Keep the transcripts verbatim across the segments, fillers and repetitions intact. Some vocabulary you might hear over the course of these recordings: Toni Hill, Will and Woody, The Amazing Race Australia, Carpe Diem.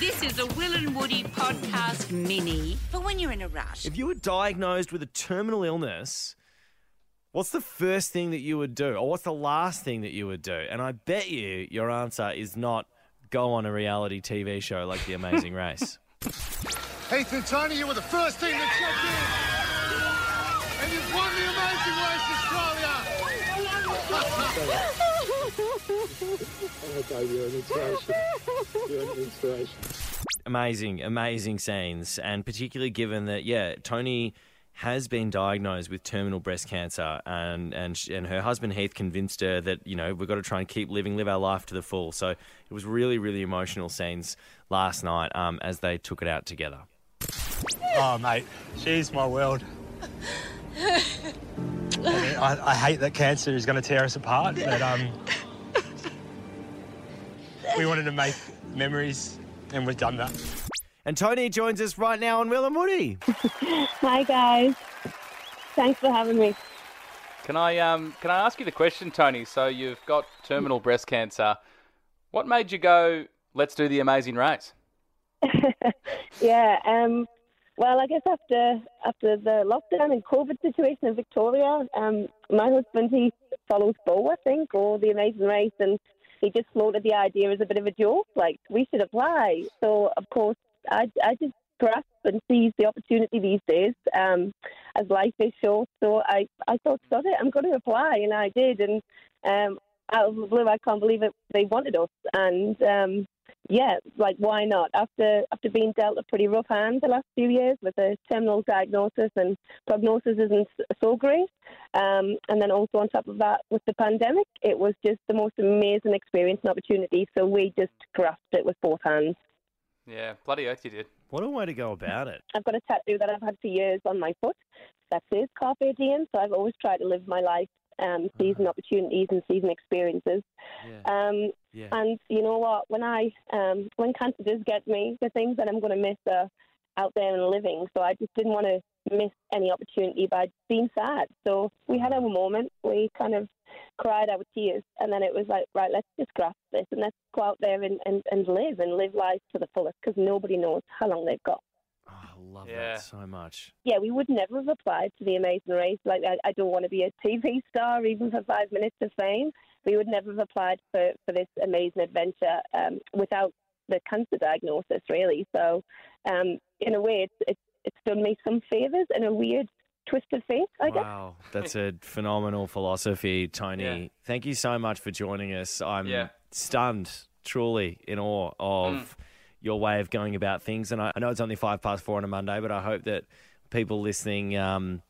This is a Will and Woody podcast mini for when you're in a rush. If you were diagnosed with a terminal illness, what's the first thing that you would do? Or what's the last thing that you would do? And I bet you your answer is not go on a reality T V show like The Amazing Race. Heath and Tony, you were the first team that checked in. And you've won The Amazing Race Australia. You're an inspiration. You're an inspiration. Amazing, amazing scenes. And particularly given that, yeah, Toni has been diagnosed with terminal breast cancer, and and she, and her husband Heath convinced her that, you know, we've got to try and keep living, live our life to the full. So it was really, really emotional scenes last night um, as they took it out together. Oh, mate, she's my world. I, mean, I, I hate that cancer is going to tear us apart, but um, we wanted to make memories, and we've done that. And Toni joins us right now on Will and Woody. Hi, guys. Thanks for having me. Can I um can I ask you the question, Toni? So you've got terminal breast cancer. What made you go, let's do The Amazing Race? yeah, um, well, I guess after after the lockdown and COVID situation in Victoria, um, my husband, he follows Bo, I think, or The Amazing Race, and he just floated the idea as a bit of a joke, like, we should apply. So, of course, I, I just grasp and seize the opportunity these days um, as life is short. So I, I thought, sod it, I'm going to apply. And I did. And um, out of the blue, I can't believe it, they wanted us. And, um, yeah, like, why not? After after being dealt a pretty rough hand the last few years with a terminal diagnosis, and prognosis isn't so great. Um, and then also on top of that, with the pandemic, it was just the most amazing experience and opportunity. So we just grasped it with both hands. Yeah, bloody oath you did. What a way to go about it. I've got a tattoo that I've had for years on my foot. That says Carpe Diem, so I've always tried to live my life, um, seizing uh-huh. opportunities and seizing experiences. Yeah. Um, yeah. And you know what? When I um, when cancer does get me, the things that I'm going to miss are out there and living. So I just didn't want to miss any opportunity by being sad. So we had our moment. We kind of cried our tears, and then it was like, right, let's just grasp this and let's go out there and, and, and live and live life to the fullest, because nobody knows how long they've got. Oh, I love yeah. that so much. Yeah, we would never have applied to The Amazing Race. Like, I, I don't want to be a T V star even for five minutes of fame. We would never have applied for, for this amazing adventure um, without the cancer diagnosis, really. So um, in a way, it's, it's, it's done me some favours in a weird twist of fate, I guess. Wow, that's a phenomenal philosophy, Toni. Yeah. Thank you so much for joining us. I'm yeah. stunned, truly in awe of mm. your way of going about things. And I, I know it's only five past four on a Monday, but I hope that people listening um,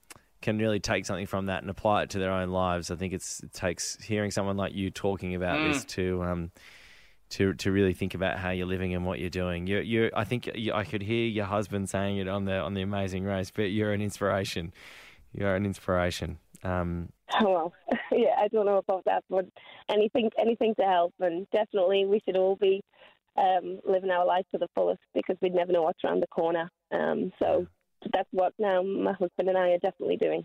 can really take something from that and apply it to their own lives. I think it's, it takes hearing someone like you talking about mm. this to... Um, To, to really think about how you're living and what you're doing. You you I think you, I could hear your husband saying it on the on the Amazing Race, but you're an inspiration. You're an inspiration. Um, oh, well, yeah, I don't know about that, but anything anything to help, and definitely we should all be um, living our life to the fullest, because we'd never know what's around the corner. Um, so that's what now my husband and I are definitely doing.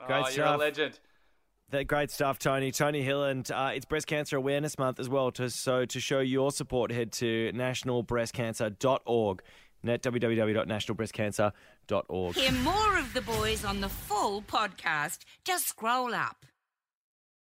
Oh, great stuff. You're a legend. The great stuff, Toni. Toni Hill, and uh, it's Breast Cancer Awareness Month as well. To, so to show your support, head to national breast cancer dot org. w w w dot national breast cancer dot org. Hear more of the boys on the full podcast. Just scroll up.